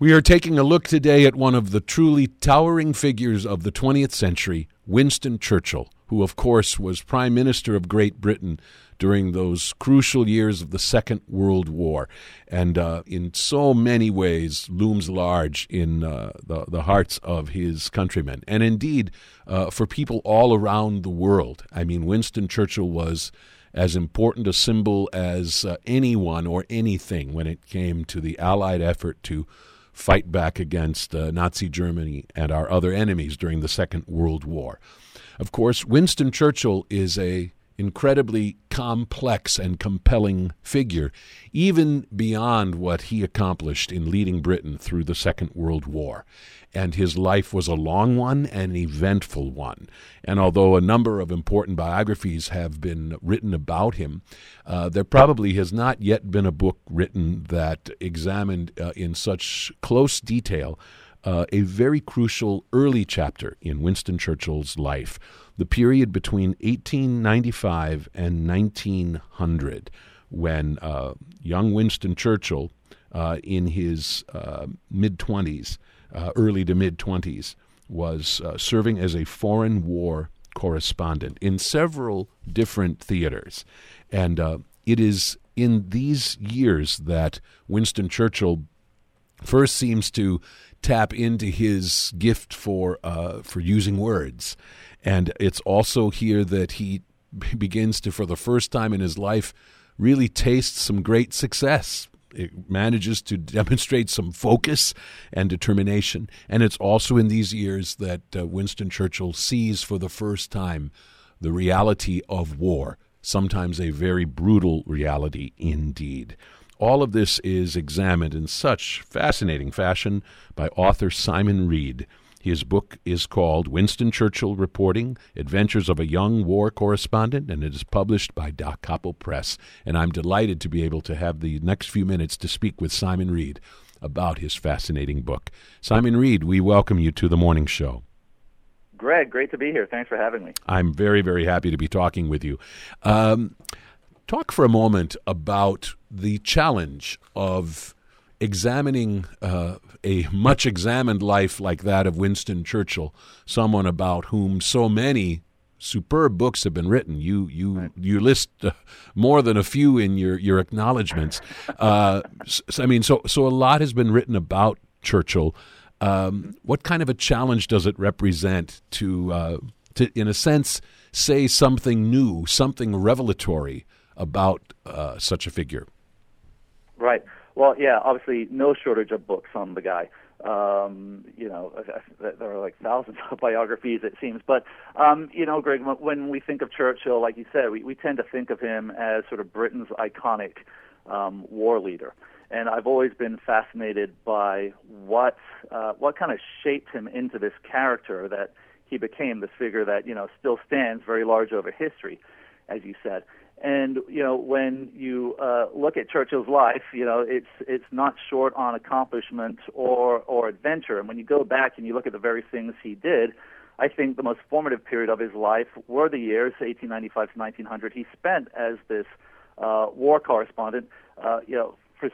We are taking a look today at one of the truly towering figures of the 20th century, Winston Churchill, who, of course, was Prime Minister of Great Britain during those crucial years of the Second World War, and in so many ways looms large in the hearts of his countrymen, and indeed for people all around the world. I mean, Winston Churchill was as important a symbol as anyone or anything when it came to the Allied effort to fight back against Nazi Germany and our other enemies during the Second World War. Of course, Winston Churchill is an incredibly complex and compelling figure, even beyond what he accomplished in leading Britain through the Second World War. And his life was a long one and an eventful one. And although a number of important biographies have been written about him, there probably has not yet been a book written that examined in such close detail a very crucial early chapter in Winston Churchill's life, the period between 1895 and 1900, when young Winston Churchill, in his mid-20s, early to mid-20s, was serving as a foreign war correspondent in several different theaters. And it is in these years that Winston Churchill first seems to tap into his gift for using words. And it's also here that he begins to, for the first time in his life, really taste some great success. It manages to demonstrate some focus and determination. And it's also in these years that Winston Churchill sees for the first time the reality of war, sometimes a very brutal reality indeed. All of this is examined in such fascinating fashion by author Simon Read. His book is called Winston Churchill Reporting: Adventures of a Young War Correspondent, and it is published by Da Capo Press. And I'm delighted to be able to have the next few minutes to speak with Simon Read about his fascinating book. Simon Read, we welcome you to The Morning Show. Greg, great to be here. Thanks for having me. I'm very, very happy to be talking with you. Talk for a moment about the challenge of examining a much-examined life like that of Winston Churchill, someone about whom so many superb books have been written. You list more than a few in your acknowledgments. So a lot has been written about Churchill. What kind of a challenge does it represent to, in a sense, say something new, something revelatory about such a figure? Right. Well, yeah, obviously no shortage of books on the guy. There are like thousands of biographies, it seems. But, Greg, when we think of Churchill, like you said, we tend to think of him as sort of Britain's iconic war leader. And I've always been fascinated by what kind of shaped him into this character that he became, this figure that, still stands very large over history, as you said. And, when you look at Churchill's life, it's not short on accomplishment or adventure. And when you go back and you look at the very things he did, I think the most formative period of his life were the years 1895 to 1900 he spent as this war correspondent, for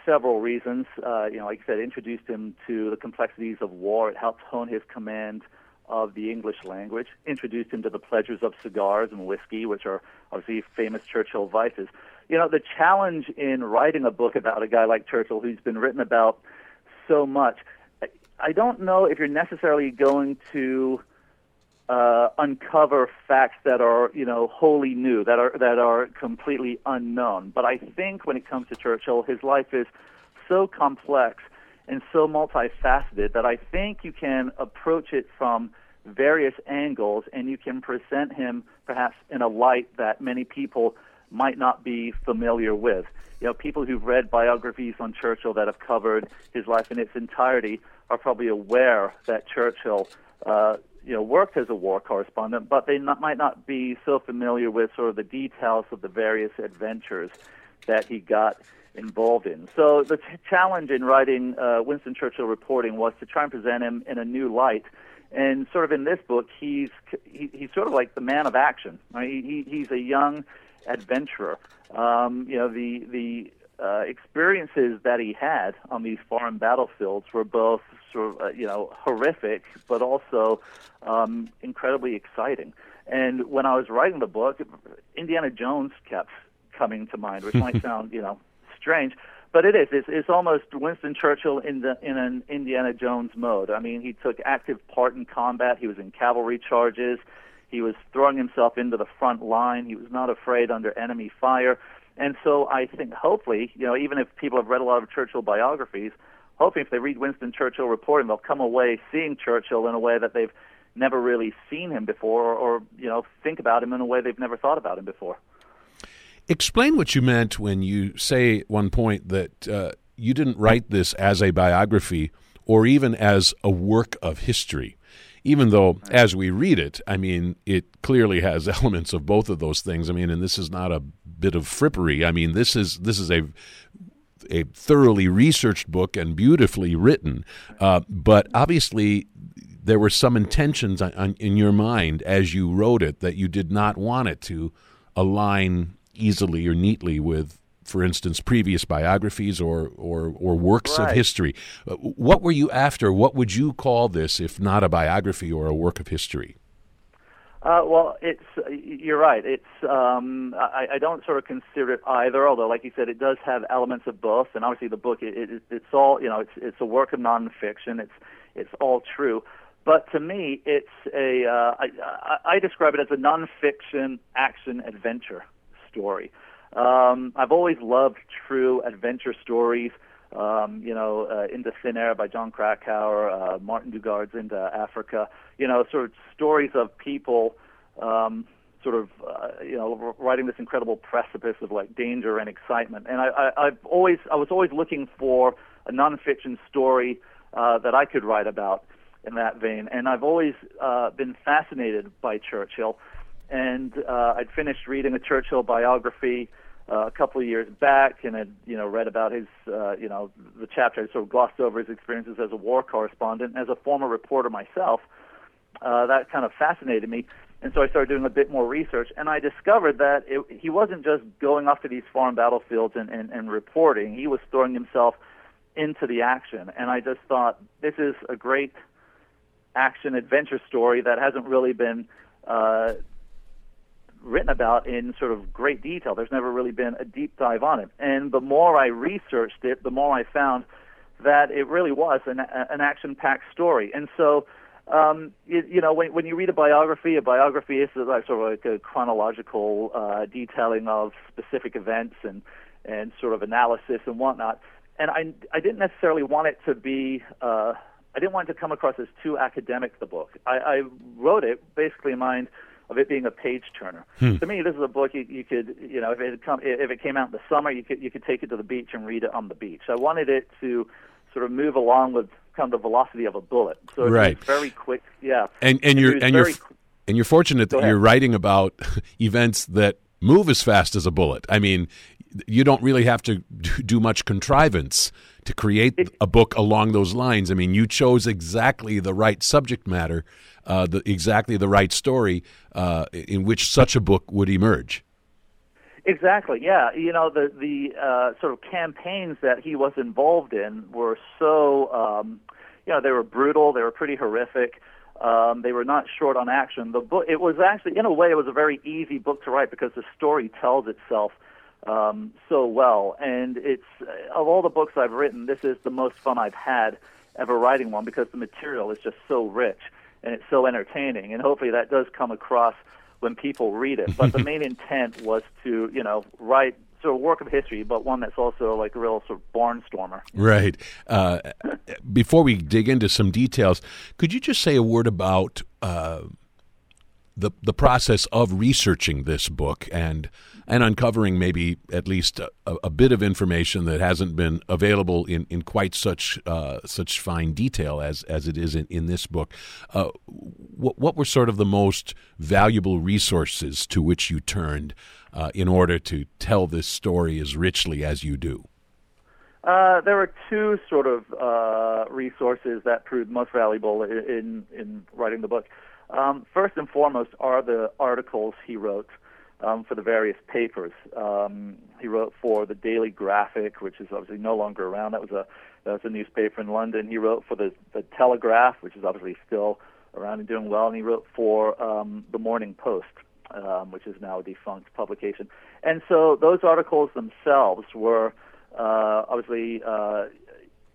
several reasons. Like I said, introduced him to the complexities of war. It helped hone his command of the English language, introduced him to the pleasures of cigars and whiskey, which are obviously famous Churchill vices. The challenge in writing a book about a guy like Churchill, who's been written about so much, I don't know if you're necessarily going to uncover facts that are, wholly new, that are completely unknown. But I think when it comes to Churchill, his life is so complex and so multifaceted that I think you can approach it from various angles, and you can present him perhaps in a light that many people might not be familiar with. People who've read biographies on Churchill that have covered his life in its entirety are probably aware that Churchill, worked as a war correspondent, but they might not be so familiar with sort of the details of the various adventures that he got involved in. So the challenge in writing Winston Churchill Reporting was to try and present him in a new light. And sort of in this book, he's sort of like the man of action. Right? He's a young adventurer. The experiences that he had on these foreign battlefields were both sort of, horrific, but also incredibly exciting. And when I was writing the book, Indiana Jones kept coming to mind, which might sound, strange, but it is. It's almost Winston Churchill in an Indiana Jones mode. I mean, he took active part in combat. He was in cavalry charges. He was throwing himself into the front line. He was not afraid under enemy fire. And so I think hopefully, even if people have read a lot of Churchill biographies, hopefully if they read Winston Churchill Reporting, they'll come away seeing Churchill in a way that they've never really seen him before or think about him in a way they've never thought about him before. Explain what you meant when you say at one point that you didn't write this as a biography or even as a work of history, even though as we read it, I mean, it clearly has elements of both of those things. I mean, and this is not a bit of frippery. I mean, this is a thoroughly researched book and beautifully written. But obviously, there were some intentions in your mind as you wrote it that you did not want it to align easily or neatly with, for instance, previous biographies or works of history. What were you after? What would you call this if not a biography or a work of history? You're right. I don't sort of consider it either, although, like you said, it does have elements of both. And obviously the book, it's all, it's a work of nonfiction. It's all true. But to me, it's I describe it as a nonfiction action adventure story. I've always loved true adventure stories, Into Thin Air by John Krakauer, Martin Dugard's Into Africa, sort of stories of people riding this incredible precipice of like danger and excitement. And I was always looking for a nonfiction story that I could write about in that vein. And I've always been fascinated by Churchill. And I'd finished reading a Churchill biography a couple of years back, and had read about his the chapter I sort of glossed over his experiences as a war correspondent. As a former reporter myself, that kind of fascinated me, and so I started doing a bit more research, and I discovered that he wasn't just going off to these foreign battlefields and reporting. He was throwing himself into the action, and I just thought, this is a great action adventure story that hasn't really been written about in sort of great detail. There's never really been a deep dive on it. And the more I researched it, the more I found that it really was an action-packed story. And so, when you read a biography is like sort of like a chronological detailing of specific events and sort of analysis and whatnot. And I didn't necessarily want it to be I didn't want it to come across as too academic, the book. I wrote it basically in mind of it being a page turner. To me, this is a book you could, if it came out in the summer, you could take it to the beach and read it on the beach. I wanted it to sort of move along with kind of the velocity of a bullet. So it's very quick. Yeah. And you're fortunate that you're writing about events that move as fast as a bullet. I mean, you don't really have to do much contrivance to create a book along those lines. I mean, you chose exactly the right subject matter, exactly the right story in which such a book would emerge. Exactly, yeah. The sort of campaigns that he was involved in were so, they were brutal, they were pretty horrific. They were not short on action. The book, it was actually, in a way, it was a very easy book to write because the story tells itself so well. And it's, of all the books I've written, this is the most fun I've had ever writing one because the material is just so rich and it's so entertaining. And hopefully that does come across when people read it. But the main intent was to, write sort of work of history, but one that's also like a real sort of barnstormer. Right. Before we dig into some details, could you just say a word about the process of researching this book and uncovering maybe at least a bit of information that hasn't been available in quite such fine detail as it is in this book? What were sort of the most valuable resources to which you turned in order to tell this story as richly as you do? There were two sort of resources that proved most valuable in writing the book. First and foremost are the articles he wrote for the various papers. He wrote for the Daily Graphic, which is obviously no longer around. That was a newspaper in London. He wrote for the Telegraph, which is obviously still around and doing well. And he wrote for the Morning Post, which is now a defunct publication. And so those articles themselves were obviously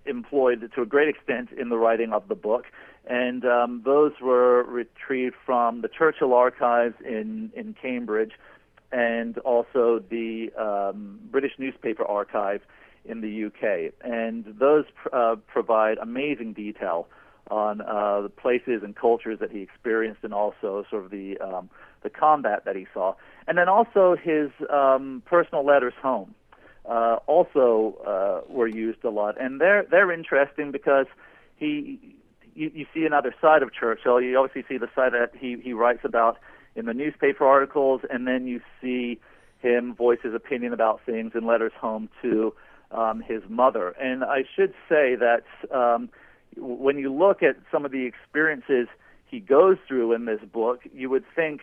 employed to a great extent in the writing of the book. And those were retrieved from the Churchill Archives in Cambridge, and also the British newspaper archive in the UK. And those provide amazing detail on the places and cultures that he experienced, and also sort of the combat that he saw. And then also his personal letters home also were used a lot. And they're interesting because you see another side of Churchill. You obviously see the side that he writes about in the newspaper articles, and then you see him voice his opinion about things in letters home to his mother. And I should say that when you look at some of the experiences he goes through in this book, you would think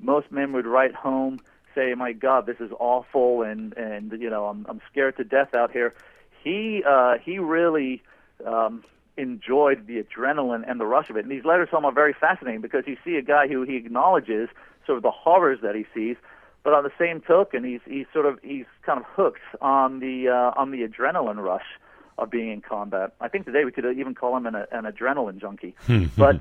most men would write home, say, "My God, this is awful, and you know, I'm scared to death out here." He really enjoyed the adrenaline and the rush of it. And these letters home are very fascinating because you see a guy who he acknowledges sort of the horrors that he sees, but on the same token, he's kind of hooked on the adrenaline rush of being in combat. I think today we could even call him an adrenaline junkie. But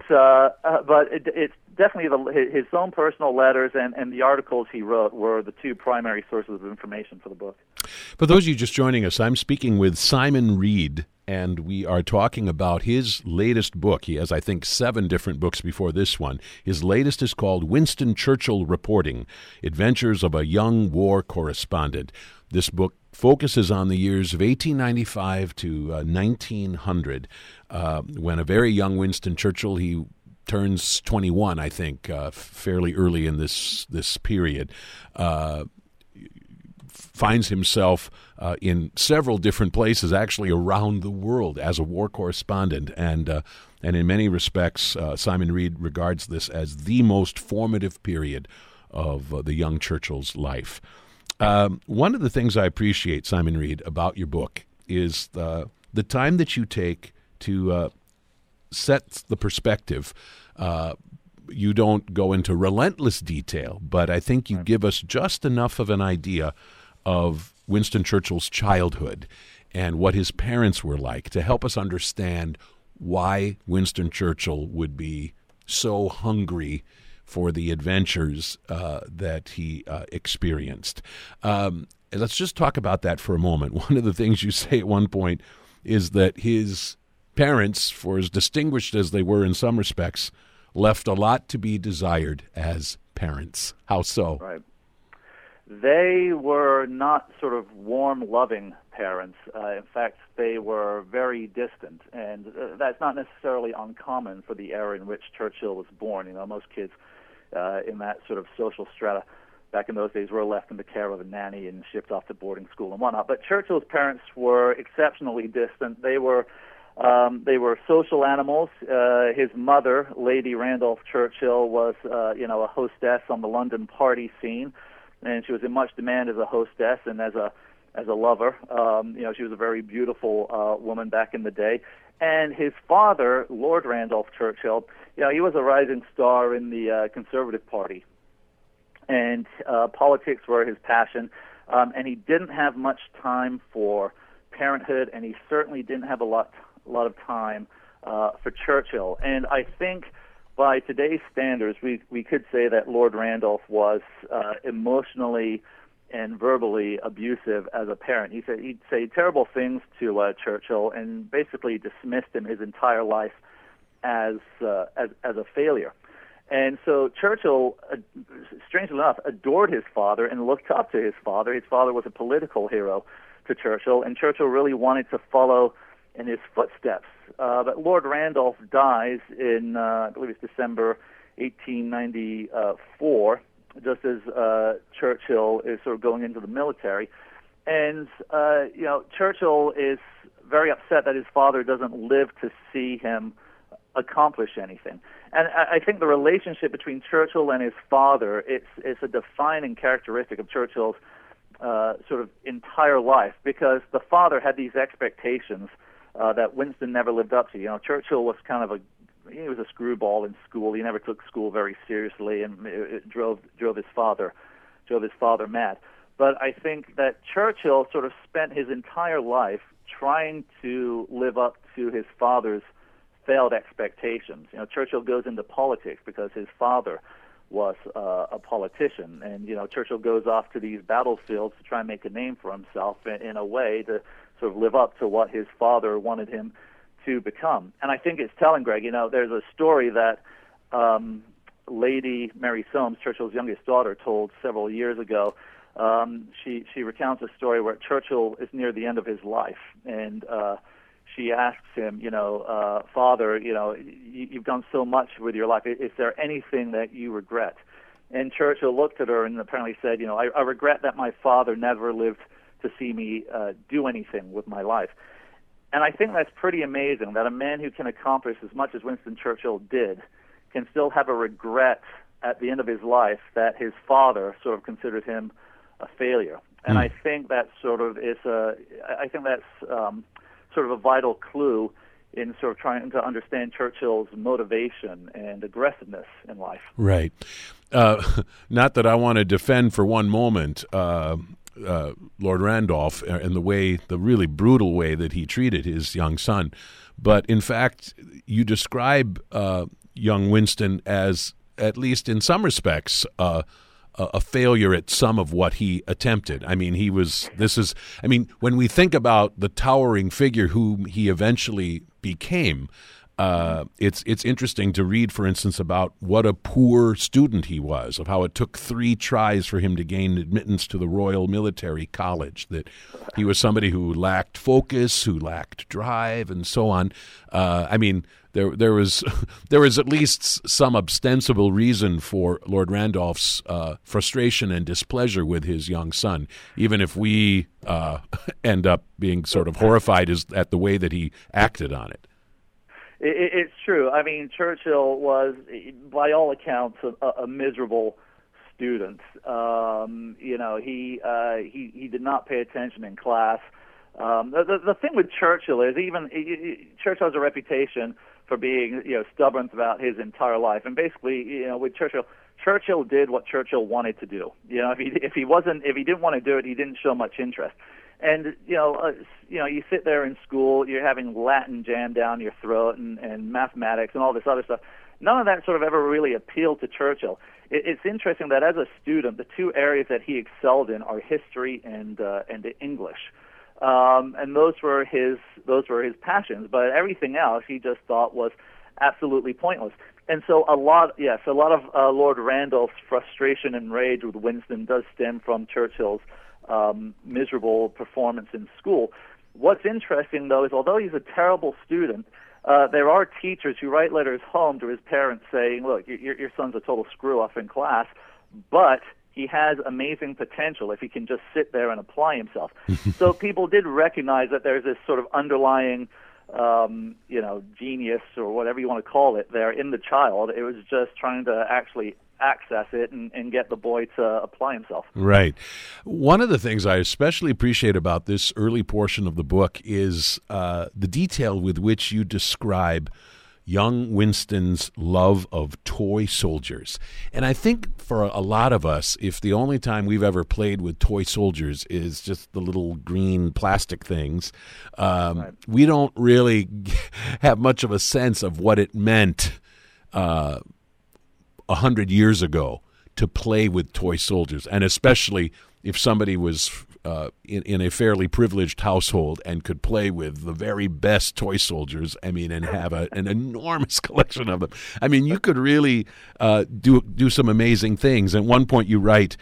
it's definitely his own personal letters and the articles he wrote were the two primary sources of information for the book. For those of you just joining us, I'm speaking with Simon Read, and we are talking about his latest book. He has, I think, 7 different books before this one. His latest is called Winston Churchill Reporting: Adventures of a Young War Correspondent. This book focuses on the years of 1895 to 1900, when a very young Winston Churchill, he turns 21, I think, fairly early in this period, finds himself in several different places, actually around the world, as a war correspondent. And in many respects, Simon Read regards this as the most formative period of the young Churchill's life. One of the things I appreciate, Simon Read, about your book is the time that you take to set the perspective. You don't go into relentless detail, but I think you give us just enough of an idea of Winston Churchill's childhood and what his parents were like to help us understand why Winston Churchill would be so hungry for the adventures that he experienced. Let's just talk about that for a moment. One of the things you say at one point is that his parents, for as distinguished as they were in some respects, left a lot to be desired as parents. How so? Right. They were not sort of warm, loving parents. In fact, they were very distant, and that's not necessarily uncommon for the era in which Churchill was born. You know, most kids in that sort of social strata back in those days were left in the care of a nanny and shipped off to boarding school and whatnot. But Churchill's parents were exceptionally distant. They were social animals. His mother, Lady Randolph Churchill, was a hostess on the London party scene, and she was in much demand as a hostess and as a lover. She was a very beautiful woman back in the day. And his father, Lord Randolph Churchill, he was a rising star in the Conservative Party, and politics were his passion. And he didn't have much time for parenthood, and he certainly didn't have a lot of time for Churchill. And I think by today's standards, we could say that Lord Randolph was emotionally and verbally abusive as a parent. He'd say terrible things to Churchill and basically dismissed him his entire life as a failure. And so Churchill, strangely enough, adored his father and looked up to his father. His father was a political hero to Churchill, and Churchill really wanted to follow in his footsteps. But Lord Randolph dies in, I believe it's December 1894, just as Churchill is sort of going into the military. And, Churchill is very upset that his father doesn't live to see him accomplish anything. And I think the relationship between Churchill and his father, it's a defining characteristic of Churchill's sort of entire life, because the father had these expectations that Winston never lived up to. You know, Churchill was kind of he was a screwball in school. He never took school very seriously, and it drove his father mad. But I think that Churchill sort of spent his entire life trying to live up to his father's failed expectations. You know, Churchill goes into politics because his father was a politician, and, you know, Churchill goes off to these battlefields to try and make a name for himself in a way to sort of live up to what his father wanted him to become. And I think it's telling, Greg, you know, there's a story that Lady Mary Soames, Churchill's youngest daughter, told several years ago. She recounts a story where Churchill is near the end of his life, and she asks him, you know, Father, you know, you've done so much with your life. Is there anything that you regret? And Churchill looked at her and apparently said, you know, I regret that my father never lived to see me do anything with my life. And I think that's pretty amazing, that a man who can accomplish as much as Winston Churchill did can still have a regret at the end of his life that his father sort of considered him a failure. And I think that sort of is sort of a vital clue in sort of trying to understand Churchill's motivation and aggressiveness in life. Right. Not that I want to defend for one moment Lord Randolph and the really brutal way that he treated his young son, but in fact, you describe young Winston as, at least in some respects, a failure at some of what he attempted. I mean, when we think about the towering figure whom he eventually became, it's interesting to read, for instance, about what a poor student he was, of how it took 3 tries for him to gain admittance to the Royal Military College, that he was somebody who lacked focus, who lacked drive, and so on. I mean, there was at least some ostensible reason for Lord Randolph's frustration and displeasure with his young son, even if we end up being sort of horrified at the way that he acted on it. It's true. I mean, Churchill was, by all accounts, a miserable student. You know, he did not pay attention in class. The thing with Churchill is, Churchill has a reputation for being, you know, stubborn throughout his entire life. And basically, you know, with Churchill did what Churchill wanted to do. You know, if he didn't want to do it, he didn't show much interest. And, you know, you sit there in school, you're having Latin jammed down your throat and mathematics and all this other stuff. None of that sort of ever really appealed to Churchill. It's interesting that as a student, the two areas that he excelled in are history and English. And those were his passions, but everything else he just thought was absolutely pointless. And so a lot of Lord Randolph's frustration and rage with Winston does stem from Churchill's miserable performance in school. What's interesting, though, is although he's a terrible student, there are teachers who write letters home to his parents saying, look, your son's a total screw-off in class, but he has amazing potential if he can just sit there and apply himself. So people did recognize that there's this sort of underlying, you know, genius or whatever you want to call it there in the child. It was just trying to actually access it and get the boy to apply himself. Right. One of the things I especially appreciate about this early portion of the book is the detail with which you describe young Winston's love of toy soldiers. And I think for a lot of us, if the only time we've ever played with toy soldiers is just the little green plastic things, right, we don't really have much of a sense of what it meant 100 years ago to play with toy soldiers, and especially if somebody was in a fairly privileged household and could play with the very best toy soldiers, I mean, and have an enormous collection of them. I mean, you could really do some amazing things. At one point you write,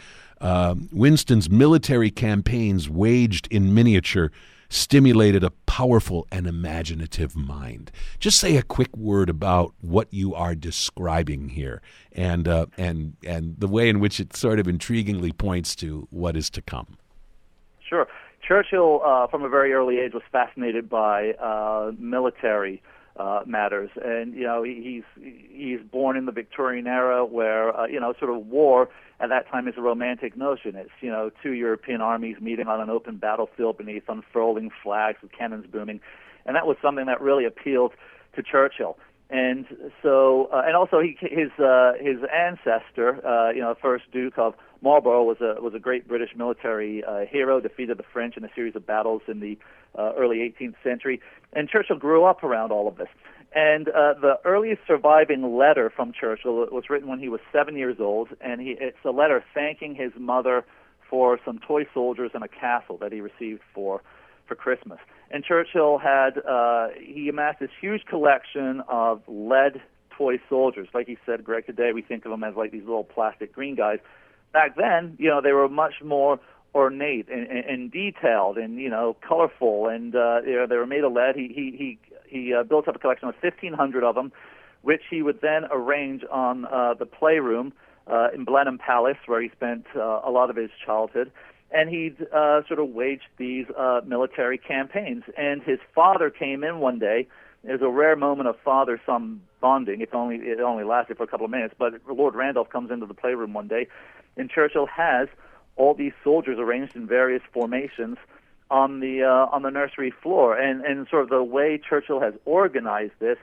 Winston's military campaigns waged in miniature stimulated a powerful and imaginative mind. Just say a quick word about what you are describing here, and the way in which it sort of intriguingly points to what is to come. Sure. Churchill, from a very early age, was fascinated by military matters. And, you know, he's born in the Victorian era where, you know, sort of war at that time is a romantic notion. It's, you know, two European armies meeting on an open battlefield beneath unfurling flags with cannons booming. And that was something that really appealed to Churchill. And so, and also his ancestor, you know, first Duke of Marlborough was a great British military hero, defeated the French in a series of battles in the early 18th century. And Churchill grew up around all of this. And the earliest surviving letter from Churchill was written when he was 7 years old, and it's a letter thanking his mother for some toy soldiers and a castle that he received for Christmas. And Churchill had, he amassed this huge collection of lead toy soldiers. Like he said, Greg, today we think of them as like these little plastic green guys. Back then, you know, they were much more ornate and detailed and, you know, colorful, and you know, they were made of lead. He built up a collection of 1,500 of them, which he would then arrange on the playroom in Blenheim Palace, where he spent a lot of his childhood. And he sort of waged these military campaigns. And his father came in one day. It was a rare moment of father-son bonding. It only lasted for a couple of minutes. But Lord Randolph comes into the playroom one day, and Churchill has all these soldiers arranged in various formations on the nursery floor. And sort of the way Churchill has organized this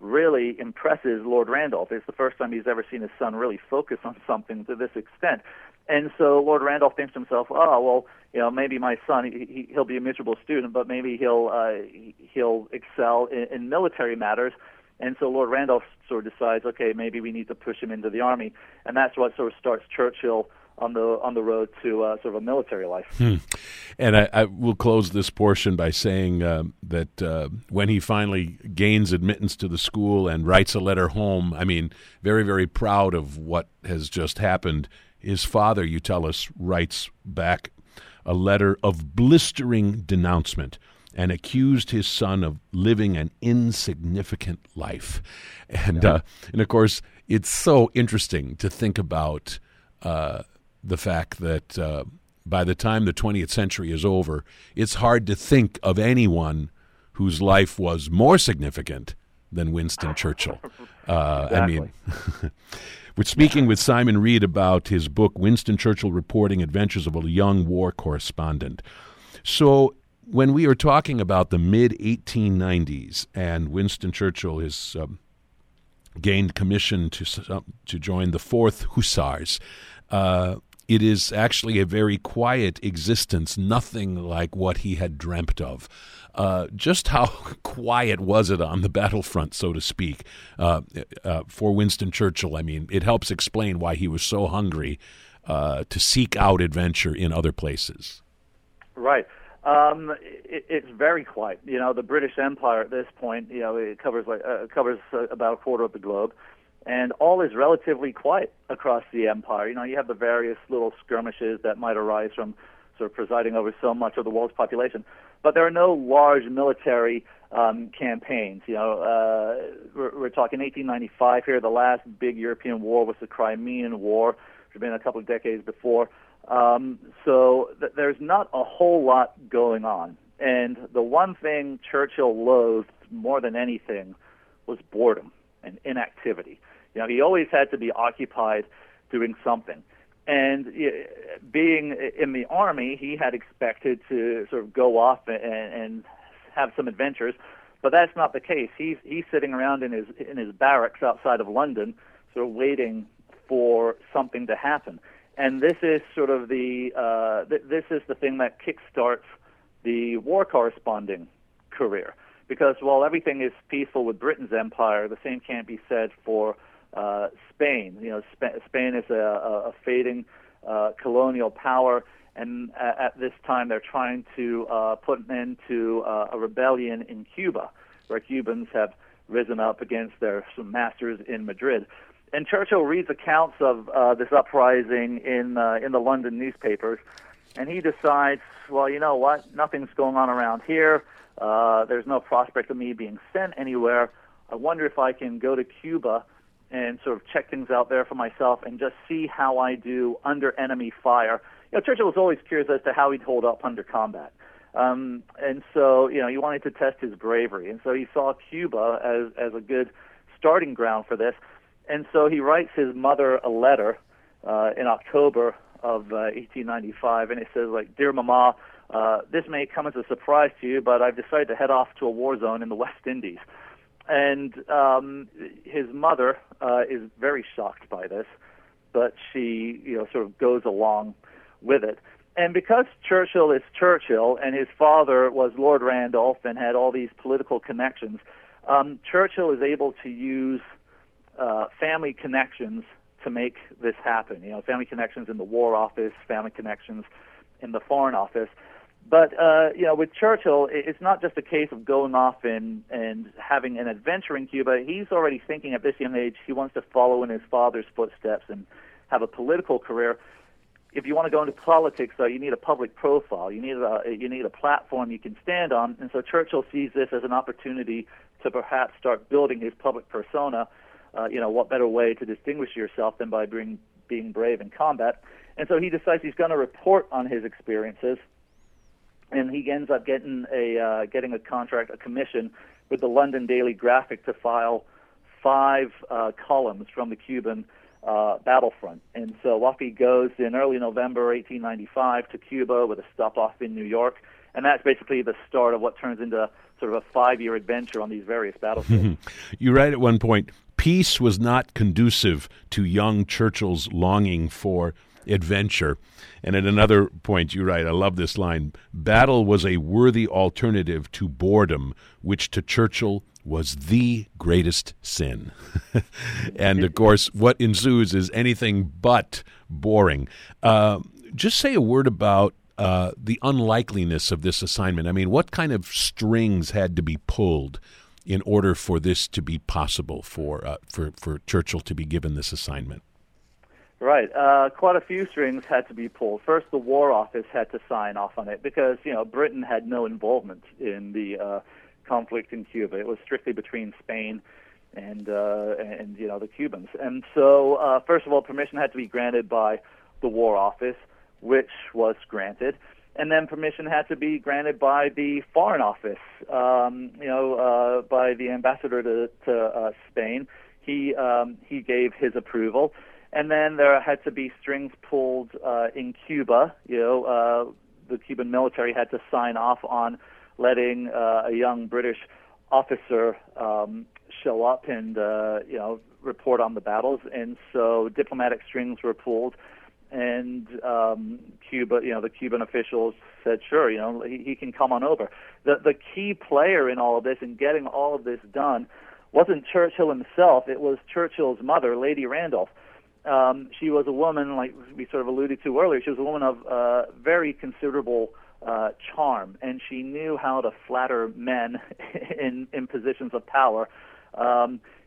really impresses Lord Randolph. It's the first time he's ever seen his son really focus on something to this extent. And so Lord Randolph thinks to himself, oh, well, you know, maybe my son, he'll be a miserable student, but maybe he'll excel in military matters. And so Lord Randolph sort of decides, okay, maybe we need to push him into the army. And that's what sort of starts Churchill on the road to sort of a military life. And I will close this portion by saying that when he finally gains admittance to the school and writes a letter home, I mean, very, very proud of what has just happened, his father, you tell us, writes back a letter of blistering denouncement and accused his son of living an insignificant life. And of course, it's so interesting to think about the fact that by the time the 20th century is over, it's hard to think of anyone whose life was more significant than Winston Churchill. Exactly. I mean, we're speaking with Simon Read about his book, Winston Churchill Reporting: Adventures of a Young War Correspondent. So when we are talking about the mid-1890s and Winston Churchill is gained commission to join the 4th Hussars, it is actually a very quiet existence, nothing like what he had dreamt of. Just how quiet was it on the battlefront, so to speak, for Winston Churchill? I mean, it helps explain why he was so hungry to seek out adventure in other places. Right. It's very quiet. You know, the British Empire at this point, you know, it covers about a quarter of the globe. And all is relatively quiet across the empire. You know, you have the various little skirmishes that might arise from sort of presiding over so much of the world's population. But there are no large military campaigns. You know, we're talking 1895 here. The last big European war was the Crimean War, which had been a couple of decades before. So there's not a whole lot going on. And the one thing Churchill loathed more than anything was boredom and inactivity. You know, he always had to be occupied doing something. And being in the army, he had expected to sort of go off and have some adventures, but that's not the case. He's sitting around in his barracks outside of London, sort of waiting for something to happen. And this is sort of the this is the thing that kickstarts the war corresponding career. Because while everything is peaceful with Britain's empire, the same can't be said for Spain. You know, Spain is a fading colonial power, and at this time they're trying to put an end to a rebellion in Cuba, where Cubans have risen up against their masters in Madrid. And Churchill reads accounts of this uprising in the London newspapers, and he decides, well, you know what? Nothing's going on around here. There's no prospect of me being sent anywhere. I wonder if I can go to Cuba and sort of check things out there for myself and just see how I do under enemy fire. You know, Churchill was always curious as to how he'd hold up under combat. And so, you know, he wanted to test his bravery. And so he saw Cuba as a good starting ground for this. And so he writes his mother a letter in October of 1895, and it says, like, "Dear Mama, this may come as a surprise to you, but I've decided to head off to a war zone in the West Indies." And his mother is very shocked by this, but she, you know, sort of goes along with it. And because Churchill is Churchill and his father was Lord Randolph and had all these political connections, Churchill is able to use family connections to make this happen. You know, family connections in the War Office, family connections in the Foreign Office. But, you know, with Churchill, it's not just a case of going off and having an adventure in Cuba. He's already thinking at this young age he wants to follow in his father's footsteps and have a political career. If you want to go into politics, though, you need a public profile. You need a platform you can stand on. And so Churchill sees this as an opportunity to perhaps start building his public persona. You know, what better way to distinguish yourself than by being brave in combat? And so he decides he's going to report on his experiences, and he ends up getting a contract, a commission with the London Daily Graphic to file 5 columns from the Cuban battlefront. And so off he goes in early November 1895 to Cuba with a stop-off in New York, and that's basically the start of what turns into sort of a 5-year adventure on these various battlefields. You write at one point, "Peace was not conducive to young Churchill's longing for adventure." And at another point you write, I love this line, "Battle was a worthy alternative to boredom, which to Churchill was the greatest sin." And, of course, what ensues is anything but boring. Just say a word about the unlikeliness of this assignment. I mean, what kind of strings had to be pulled in order for this to be possible for Churchill to be given this assignment? Right. Quite a few strings had to be pulled. First, the War Office had to sign off on it because, you know, Britain had no involvement in the conflict in Cuba. It was strictly between Spain and you know, the Cubans. And so, first of all, permission had to be granted by the War Office, which was granted, and then permission had to be granted by the Foreign Office. You know, by the ambassador to Spain, he gave his approval, and then there had to be strings pulled in Cuba. You know, the Cuban military had to sign off on letting a young British officer show up and, you know, report on the battles. And so diplomatic strings were pulled, and Cuba, you know, the Cuban officials said, sure, you know, he can come on over. The key player in all of this and getting all of this done wasn't Churchill himself. It was Churchill's mother, Lady Randolph. She was a woman, like we sort of alluded to earlier, she was a woman of very considerable charm, and she knew how to flatter men in positions of power.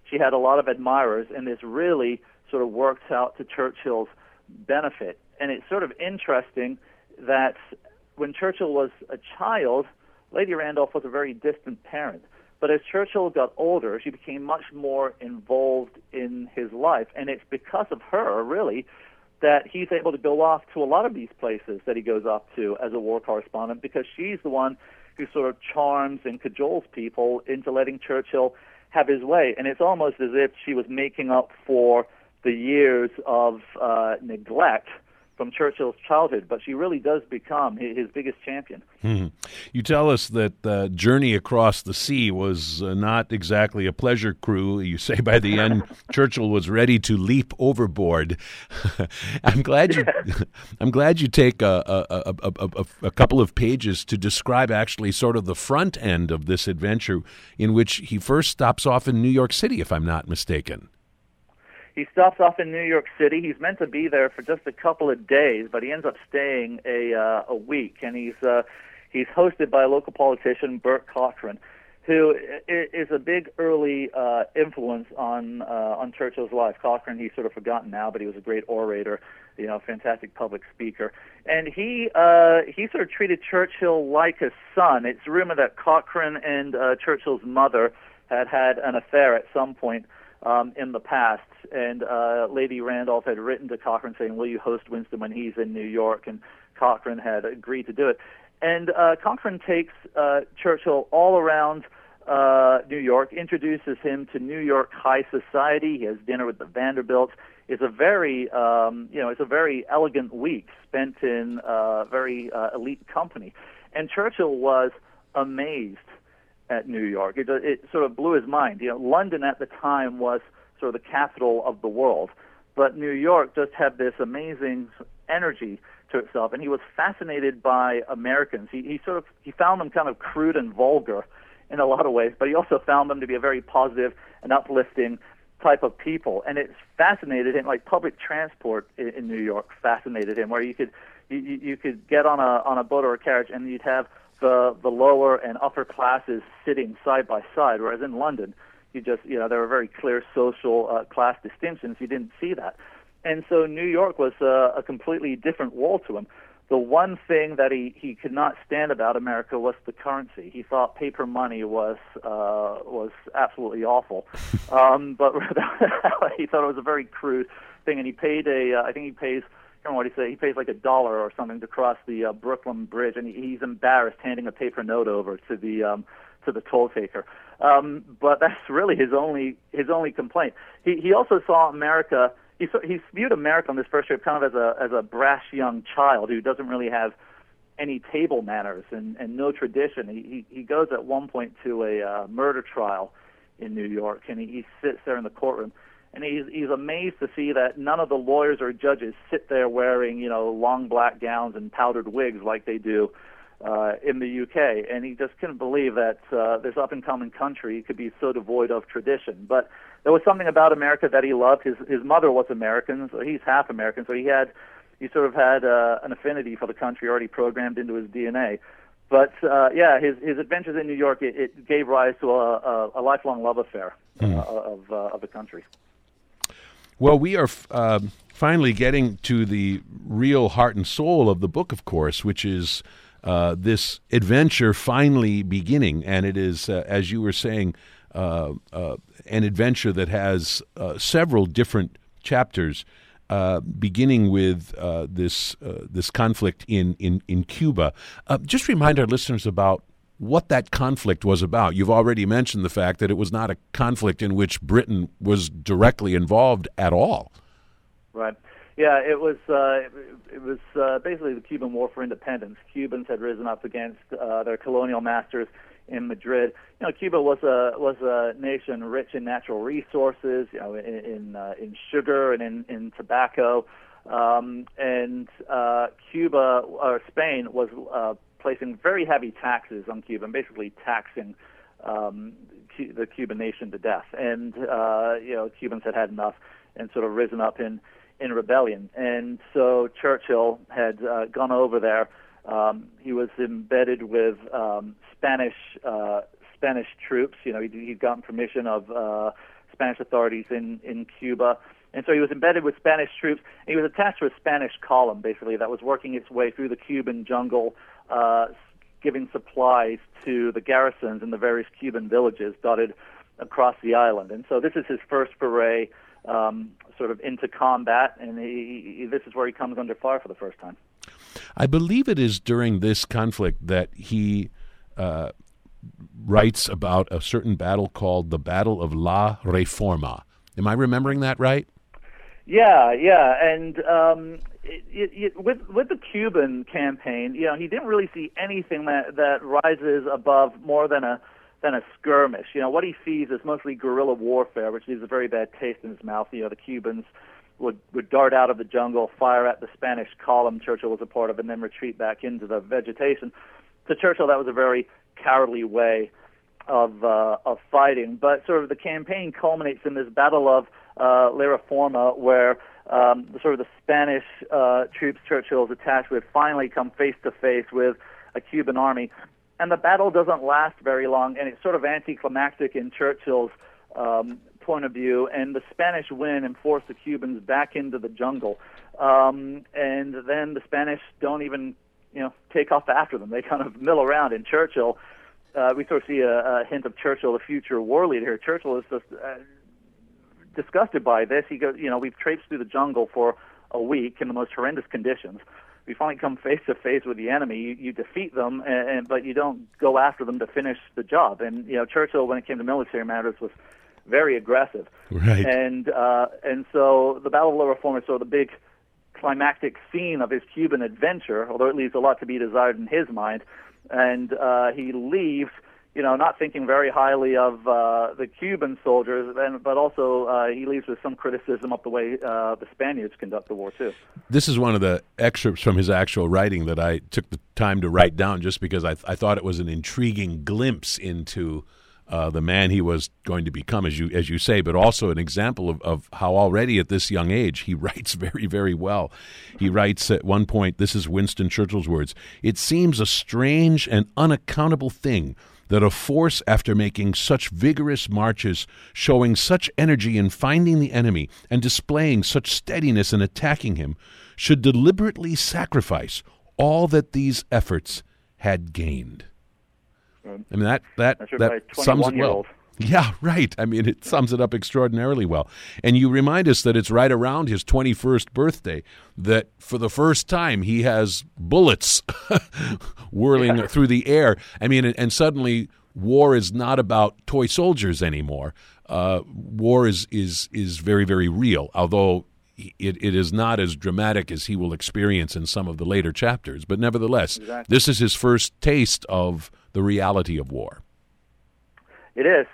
She had a lot of admirers, and this really sort of worked out to Churchill's benefit. And it's sort of interesting that when Churchill was a child, Lady Randolph was a very distant parent. But as Churchill got older, she became much more involved in his life, and it's because of her, really, that he's able to go off to a lot of these places that he goes off to as a war correspondent, because she's the one who sort of charms and cajoles people into letting Churchill have his way. And it's almost as if she was making up for the years of neglect from Churchill's childhood, but she really does become his biggest champion. Mm-hmm. You tell us that the journey across the sea was not exactly a pleasure cruise. You say by the end, Churchill was ready to leap overboard. I'm glad you take a couple of pages to describe actually sort of the front end of this adventure, in which he first stops off in New York City, if I'm not mistaken. He stops off in New York City. He's meant to be there for just a couple of days, but he ends up staying a week. And he's hosted by a local politician, Bourke Cochran, who is a big early influence on Churchill's life. Cochran, he's sort of forgotten now, but he was a great orator, you know, fantastic public speaker. And he sort of treated Churchill like his son. It's rumored that Cochran and Churchill's mother had an affair at some point in the past, and Lady Randolph had written to Cochran saying, "Will you host Winston when he's in New York?" And Cochran had agreed to do it. And Cochran takes Churchill all around New York, introduces him to New York high society. He has dinner with the Vanderbilts. It's a very, it's a very elegant week spent in very elite company. And Churchill was amazed at New York. It sort of blew his mind. London at the time was sort of the capital of the world, but New York just had this amazing energy to itself, and he was fascinated by Americans. He found them kind of crude and vulgar in a lot of ways, but he also found them to be a very positive and uplifting type of people, and it fascinated him. Like public transport in New York fascinated him, where you could get on a boat or a carriage, and you'd have the lower and upper classes sitting side by side, whereas in London, there were very clear social class distinctions. You didn't see that. And so New York was a completely different world to him. The one thing that he could not stand about America was the currency. He thought paper money was absolutely awful. But he thought it was a very crude thing, and he paid he pays like $1 or something to cross the Brooklyn Bridge, and he's embarrassed handing a paper note over to the toll taker. But that's really his only complaint. He also saw America. He viewed America on this first trip kind of as a brash young child who doesn't really have any table manners and no tradition. He goes at one point to a murder trial in New York, and he sits there in the courtroom, and he's amazed to see that none of the lawyers or judges sit there wearing long black gowns and powdered wigs like they do in the UK, and he just couldn't believe that this up-and-coming country could be so devoid of tradition. But there was something about America that he loved. His mother was American, so he's half American, so he sort of had an affinity for the country already programmed into his DNA. But his adventures in New York it gave rise to a lifelong love affair of the country. Well, we are finally getting to the real heart and soul of the book, of course, which is this adventure finally beginning, and it is, as you were saying, an adventure that has several different chapters, beginning with this conflict in Cuba. Just remind our listeners about what that conflict was about. You've already mentioned the fact that it was not a conflict in which Britain was directly involved at all. Right. Yeah, it was basically the Cuban War for Independence. Cubans had risen up against their colonial masters in Madrid. Cuba was a nation rich in natural resources, in sugar and in tobacco, and Cuba or Spain was placing very heavy taxes on Cuba, and basically taxing the Cuban nation to death. And Cubans had enough and sort of risen up in rebellion. And so Churchill had gone over there. He was embedded with Spanish troops. He'd gotten permission of Spanish authorities in Cuba. And so he was embedded with Spanish troops. And he was attached to a Spanish column, basically, that was working its way through the Cuban jungle, giving supplies to the garrisons in the various Cuban villages dotted across the island. And so this is his first foray sort of into combat, and this is where he comes under fire for the first time. I believe it is during this conflict that he writes about a certain battle called the Battle of La Reforma. Am I remembering that right? Yeah, and with the Cuban campaign, he didn't really see anything that rises above more than a skirmish. What he sees is mostly guerrilla warfare, which leaves a very bad taste in his mouth. The Cubans would dart out of the jungle, fire at the Spanish column Churchill was a part of, and then retreat back into the vegetation. To Churchill, that was a very cowardly way of fighting. But sort of the campaign culminates in this Battle of La Reforma, where the Spanish troops Churchill is attached with finally come face to face with a Cuban army. And the battle doesn't last very long, and it's sort of anticlimactic in Churchill's point of view. And the Spanish win and force the Cubans back into the jungle. And then the Spanish don't even, take off after them. They kind of mill around. And Churchill, we sort of see a hint of Churchill, the future war leader here. Churchill is just disgusted by this. He goes, we've traipsed through the jungle for a week in the most horrendous conditions. you finally come face to face with the enemy, you defeat them, but you don't go after them to finish the job. And you know, Churchill, when it came to military matters, was very aggressive. Right. And so the Battle of La Reforma is sort of the big climactic scene of his Cuban adventure, although it leaves a lot to be desired in his mind. And he leaves, you know, not thinking very highly of the Cuban soldiers, but also he leaves with some criticism of the way the Spaniards conduct the war, too. This is one of the excerpts from his actual writing that I took the time to write down just because I thought it was an intriguing glimpse into the man he was going to become, as you say, but also an example of how already at this young age he writes very, very well. He writes at one point, this is Winston Churchill's words, "It seems a strange and unaccountable thing that a force, after making such vigorous marches, showing such energy in finding the enemy and displaying such steadiness in attacking him, should deliberately sacrifice all that these efforts had gained." I mean, that sums it well. Yeah, right. I mean, it sums it up extraordinarily well. And you remind us that it's right around his 21st birthday that for the first time he has bullets whirling through the air. I mean, and suddenly war is not about toy soldiers anymore. War is very, very real, although it is not as dramatic as he will experience in some of the later chapters. But nevertheless, This is his first taste of the reality of war. It is,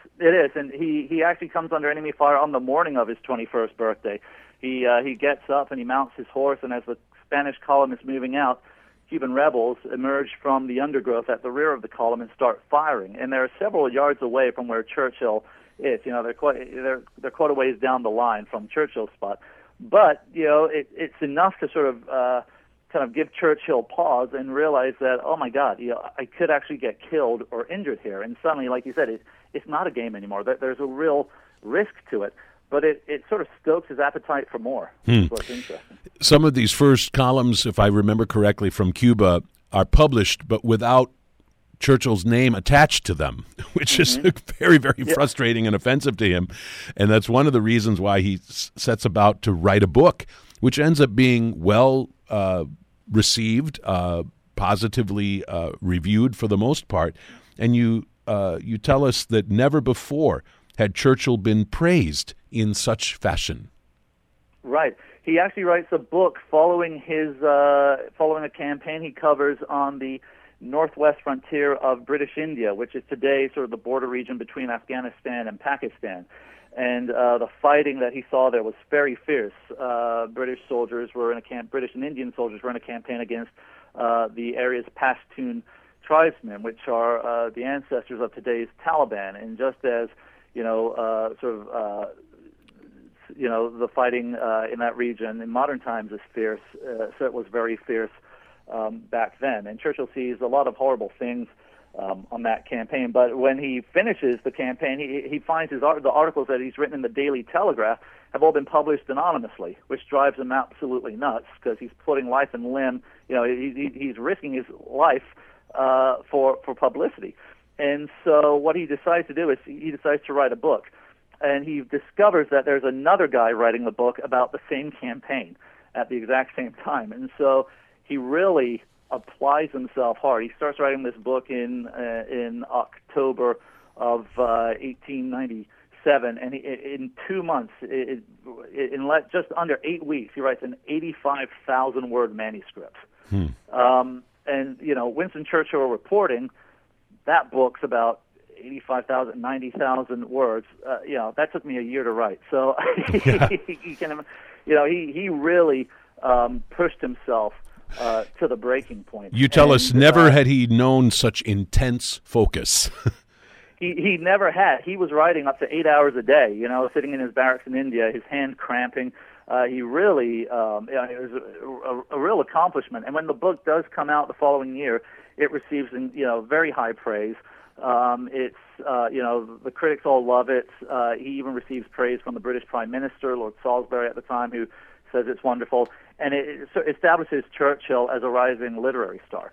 and he actually comes under enemy fire on the morning of his 21st birthday. He gets up and he mounts his horse, and as the Spanish column is moving out, Cuban rebels emerge from the undergrowth at the rear of the column and start firing. And they're several yards away from where Churchill is. You know, they're quite a ways down the line from Churchill's spot. But you know, it's enough to sort of kind of give Churchill pause and realize that, oh my God, you know, I could actually get killed or injured here. And suddenly, like you said, it's not a game anymore. There's a real risk to it, but it sort of stokes his appetite for more. Hmm. What's interesting. Some of these first columns, if I remember correctly, from Cuba are published, but without Churchill's name attached to them, which mm-hmm. is very, very frustrating and offensive to him. And that's one of the reasons why he sets about to write a book, which ends up being well received, positively reviewed for the most part. And you tell us that never before had Churchill been praised in such fashion. Right. He actually writes a book following following a campaign he covers on the Northwest Frontier of British India, which is today sort of the border region between Afghanistan and Pakistan. And the fighting that he saw there was very fierce. British and Indian soldiers were in a campaign against the area's Pashtun tribesmen, which are the ancestors of today's Taliban. And just as you know, the fighting in that region in modern times is fierce, so it was very fierce back then. And Churchill sees a lot of horrible things on that campaign. But when he finishes the campaign, he finds the articles that he's written in the Daily Telegraph have all been published anonymously, which drives him absolutely nuts because he's putting life and limb. You know, he's risking his life for publicity. And so what he decides to do is he decides to write a book, and he discovers that there's another guy writing the book about the same campaign at the exact same time. And so he really applies himself hard. He starts writing this book in October of 1897, and in 2 months, just under 8 weeks, he writes an 85,000-word manuscript. Hmm. And, you know, Winston Churchill Reporting, that book's about 85,000, 90,000 words. You know, that took me a year to write. So he really pushed himself to the breaking point. You tell us never had he known such intense focus. He never had. He was writing up to 8 hours a day, you know, sitting in his barracks in India, his hand cramping. He really, it was a real accomplishment. And when the book does come out the following year, it receives, you know, very high praise. It's, you know, the critics all love it. He even receives praise from the British Prime Minister, Lord Salisbury at the time, who says it's wonderful. And it establishes Churchill as a rising literary star.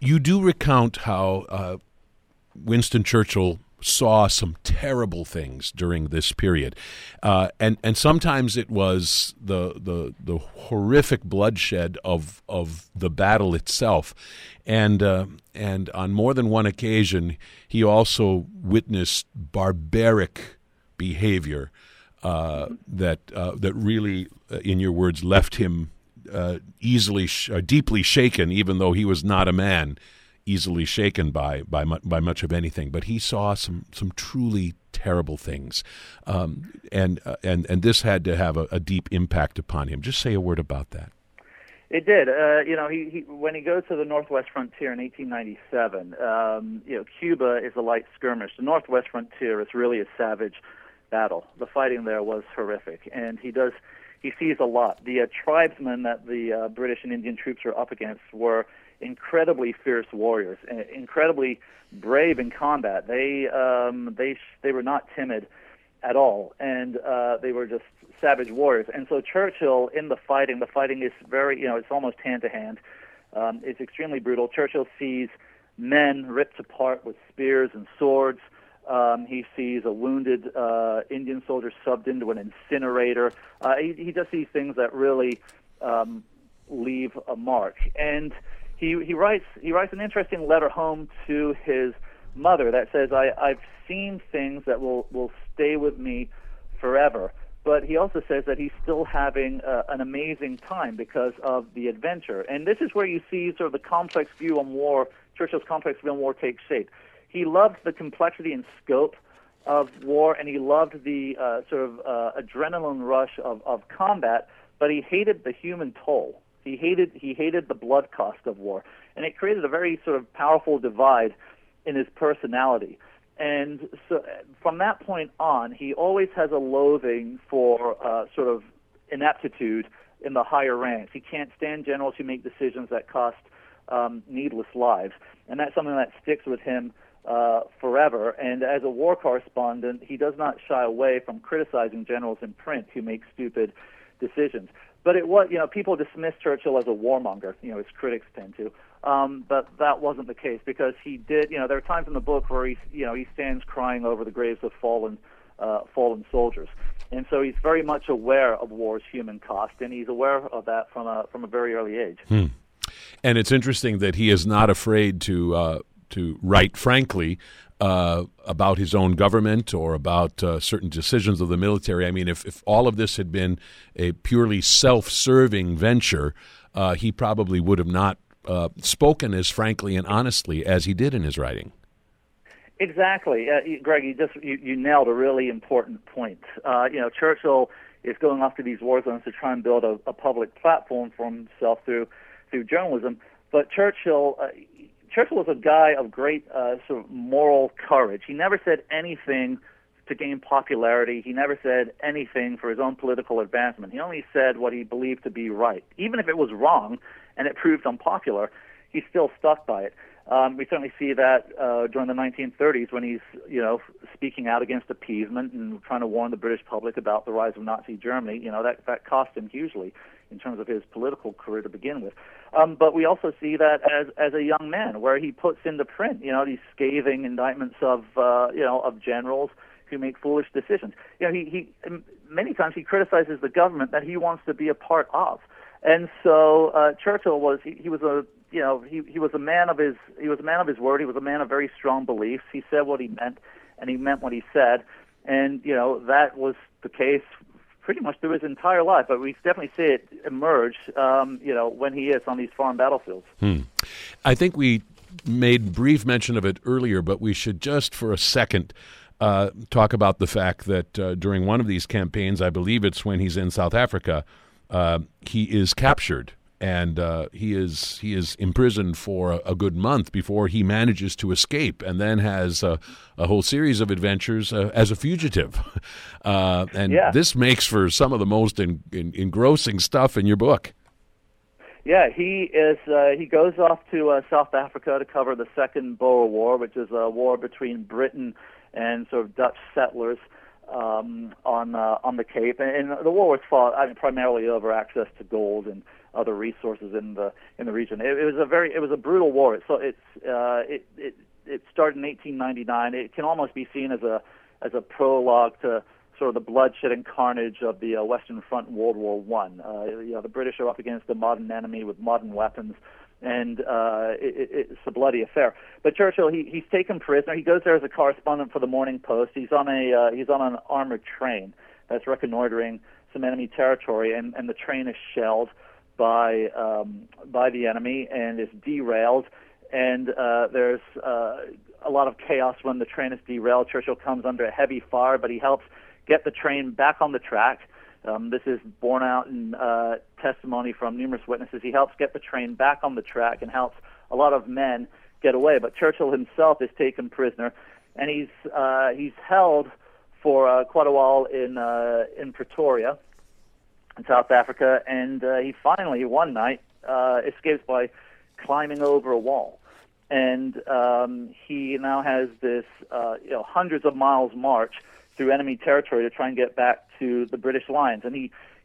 You do recount how Winston Churchill saw some terrible things during this period, and sometimes it was the horrific bloodshed of the battle itself, and on more than one occasion he also witnessed barbaric behavior that really, in your words, left him deeply shaken, even though he was not a man easily shaken by much of anything, but he saw some truly terrible things, and this had to have a deep impact upon him. Just say a word about that. It did. He when he goes to the Northwest Frontier in 1897, Cuba is a light skirmish. The Northwest Frontier is really a savage battle. The fighting there was horrific, and he sees a lot. The tribesmen that the British and Indian troops were up against were incredibly fierce warriors, incredibly brave in combat. They were not timid at all, and they were just savage warriors. And so Churchill, in the fighting is very, it's almost hand to hand. It's extremely brutal. Churchill sees men ripped apart with spears and swords. He sees a wounded Indian soldier subbed into an incinerator. He just sees things that really leave a mark. And He writes an interesting letter home to his mother that says, I've seen things that will stay with me forever. But he also says that he's still having an amazing time because of the adventure. And this is where you see sort of the complex view on war, Churchill's complex view on war takes shape. He loved the complexity and scope of war, and he loved the adrenaline rush of combat, but he hated the human toll. He hated the blood cost of war, and it created a very sort of powerful divide in his personality. And so, from that point on, he always has a loathing for sort of ineptitude in the higher ranks. He can't stand generals who make decisions that cost needless lives, and that's something that sticks with him forever. And as a war correspondent, he does not shy away from criticizing generals in print who make stupid decisions. But it was, people dismiss Churchill as a warmonger, his critics tend to. But that wasn't the case, because he did, there are times in the book where he stands crying over the graves of fallen soldiers. And so he's very much aware of war's human cost, and he's aware of that from a very early age. Hmm. And it's interesting that he is not afraid to write frankly about his own government or about certain decisions of the military. I mean, if all of this had been a purely self-serving venture, he probably would have not spoken as frankly and honestly as he did in his writing. Exactly. Greg, you nailed a really important point. Churchill is going off to these war zones to try and build a public platform for himself through journalism, but Churchill was a guy of great sort of moral courage. He never said anything to gain popularity. He never said anything for his own political advancement. He only said what he believed to be right. Even if it was wrong and it proved unpopular, he still stuck by it. We certainly see that during the 1930s when he's, speaking out against appeasement and trying to warn the British public about the rise of Nazi Germany. That cost him hugely in terms of his political career to begin with. But we also see that as a young man, where he puts into print, these scathing indictments of generals who make foolish decisions. He many times he criticizes the government that he wants to be a part of. And so Churchill was he was a man of his word. He was a man of very strong beliefs. He said what he meant, and he meant what he said. And that was the case pretty much through his entire life, but we definitely see it emerge, when he is on these foreign battlefields. Hmm. I think we made brief mention of it earlier, but we should just for a second talk about the fact that during one of these campaigns, I believe it's when he's in South Africa, he is captured and he is imprisoned for a good month before he manages to escape, and then has a whole series of adventures as a fugitive. This makes for some of the most engrossing stuff in your book. Yeah, he goes off to South Africa to cover the Second Boer War, which is a war between Britain and sort of Dutch settlers on the Cape. And the war was fought primarily over access to gold and other resources in the region. It was a brutal war. So it it started in 1899. It can almost be seen as a prologue to sort of the bloodshed and carnage of the Western Front in World War One. The British are up against the modern enemy with modern weapons, and it's a bloody affair. But Churchill, he's taken prisoner. He goes there as a correspondent for the Morning Post. He's on an armored train that's reconnoitering some enemy territory, and the train is shelled by the enemy and is derailed. And there's a lot of chaos when the train is derailed. Churchill comes under a heavy fire, but he helps get the train back on the track. This is borne out in testimony from numerous witnesses. He helps get the train back on the track and helps a lot of men get away. But Churchill himself is taken prisoner, and he's held for quite a while in Pretoria, in South Africa. And he finally, one night, escapes by climbing over a wall. And he now has this hundreds of miles march through enemy territory to try and get back to the British lines. And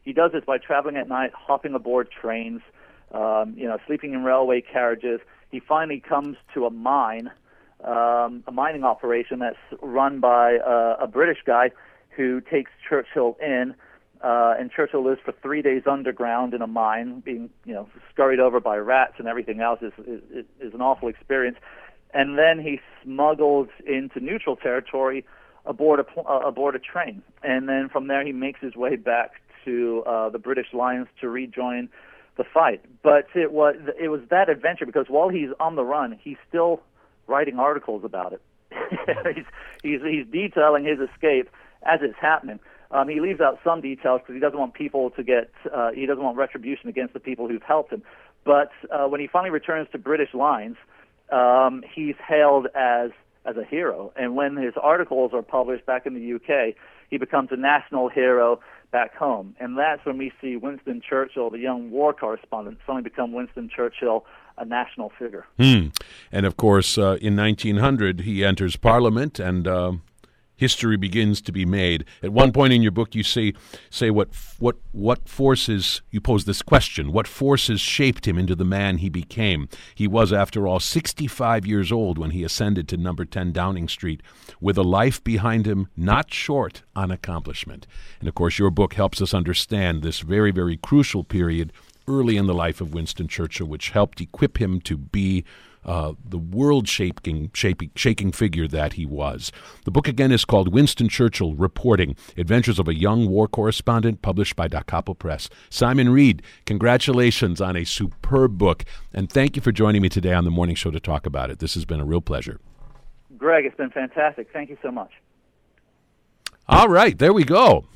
he does this by traveling at night, hopping aboard trains, sleeping in railway carriages. He finally comes to a mine, a mining operation that's run by a British guy who takes Churchill in. And Churchill lives for 3 days underground in a mine, being scurried over by rats and everything else. Is an awful experience. And then he's smuggled into neutral territory aboard a train. And then from there he makes his way back to the British lines to rejoin the fight. But it was that adventure, because while he's on the run, he's still writing articles about it. he's detailing his escape as it's happening. He leaves out some details because he doesn't want people to get he doesn't want retribution against the people who've helped him. But when he finally returns to British lines, he's hailed as a hero. And when his articles are published back in the UK, he becomes a national hero back home. And that's when we see Winston Churchill, the young war correspondent, suddenly become Winston Churchill, a national figure. And of course, in 1900, he enters Parliament, and history begins to be made. At one point in your book, you say what forces, you pose this question, what forces shaped him into the man he became? He was, after all, 65 years old when he ascended to number 10 Downing Street, with a life behind him not short on accomplishment. And of course, your book helps us understand this very, very crucial period early in the life of Winston Churchill, which helped equip him to be the world-shaking figure that he was. The book, again, is called Winston Churchill Reporting: Adventures of a Young War Correspondent, published by Da Capo Press. Simon Read, congratulations on a superb book, and thank you for joining me today on The Morning Show to talk about it. This has been a real pleasure. Greg, it's been fantastic. Thank you so much. All right, there we go.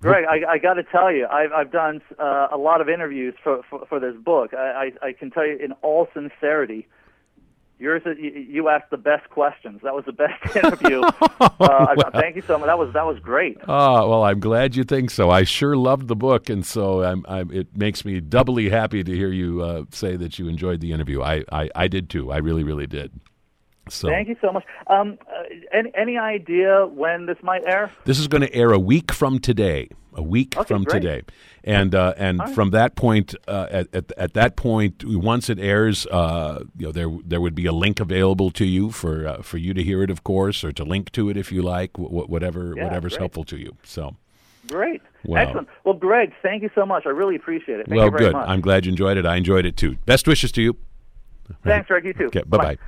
Greg, I got to tell you, I've done a lot of interviews for this book. I can tell you in all sincerity, you asked the best questions. That was the best interview. Thank you so much. That was great. Oh, well, I'm glad you think so. I sure loved the book, and so it makes me doubly happy to hear you say that you enjoyed the interview. I did too. I really, really did. So, thank you so much. Any idea when this might air? This is going to air a week from today. Today, and right. From that point, at that point, once it airs, there would be a link available to you for you to hear it, of course, or to link to it if you like, whatever's great. Helpful to you. So. Great. Wow. Excellent. Well, Greg, thank you so much. I really appreciate it. Thank you very much. I'm glad you enjoyed it. I enjoyed it too. Best wishes to you. Thanks, Greg. You too. Okay, bye-bye.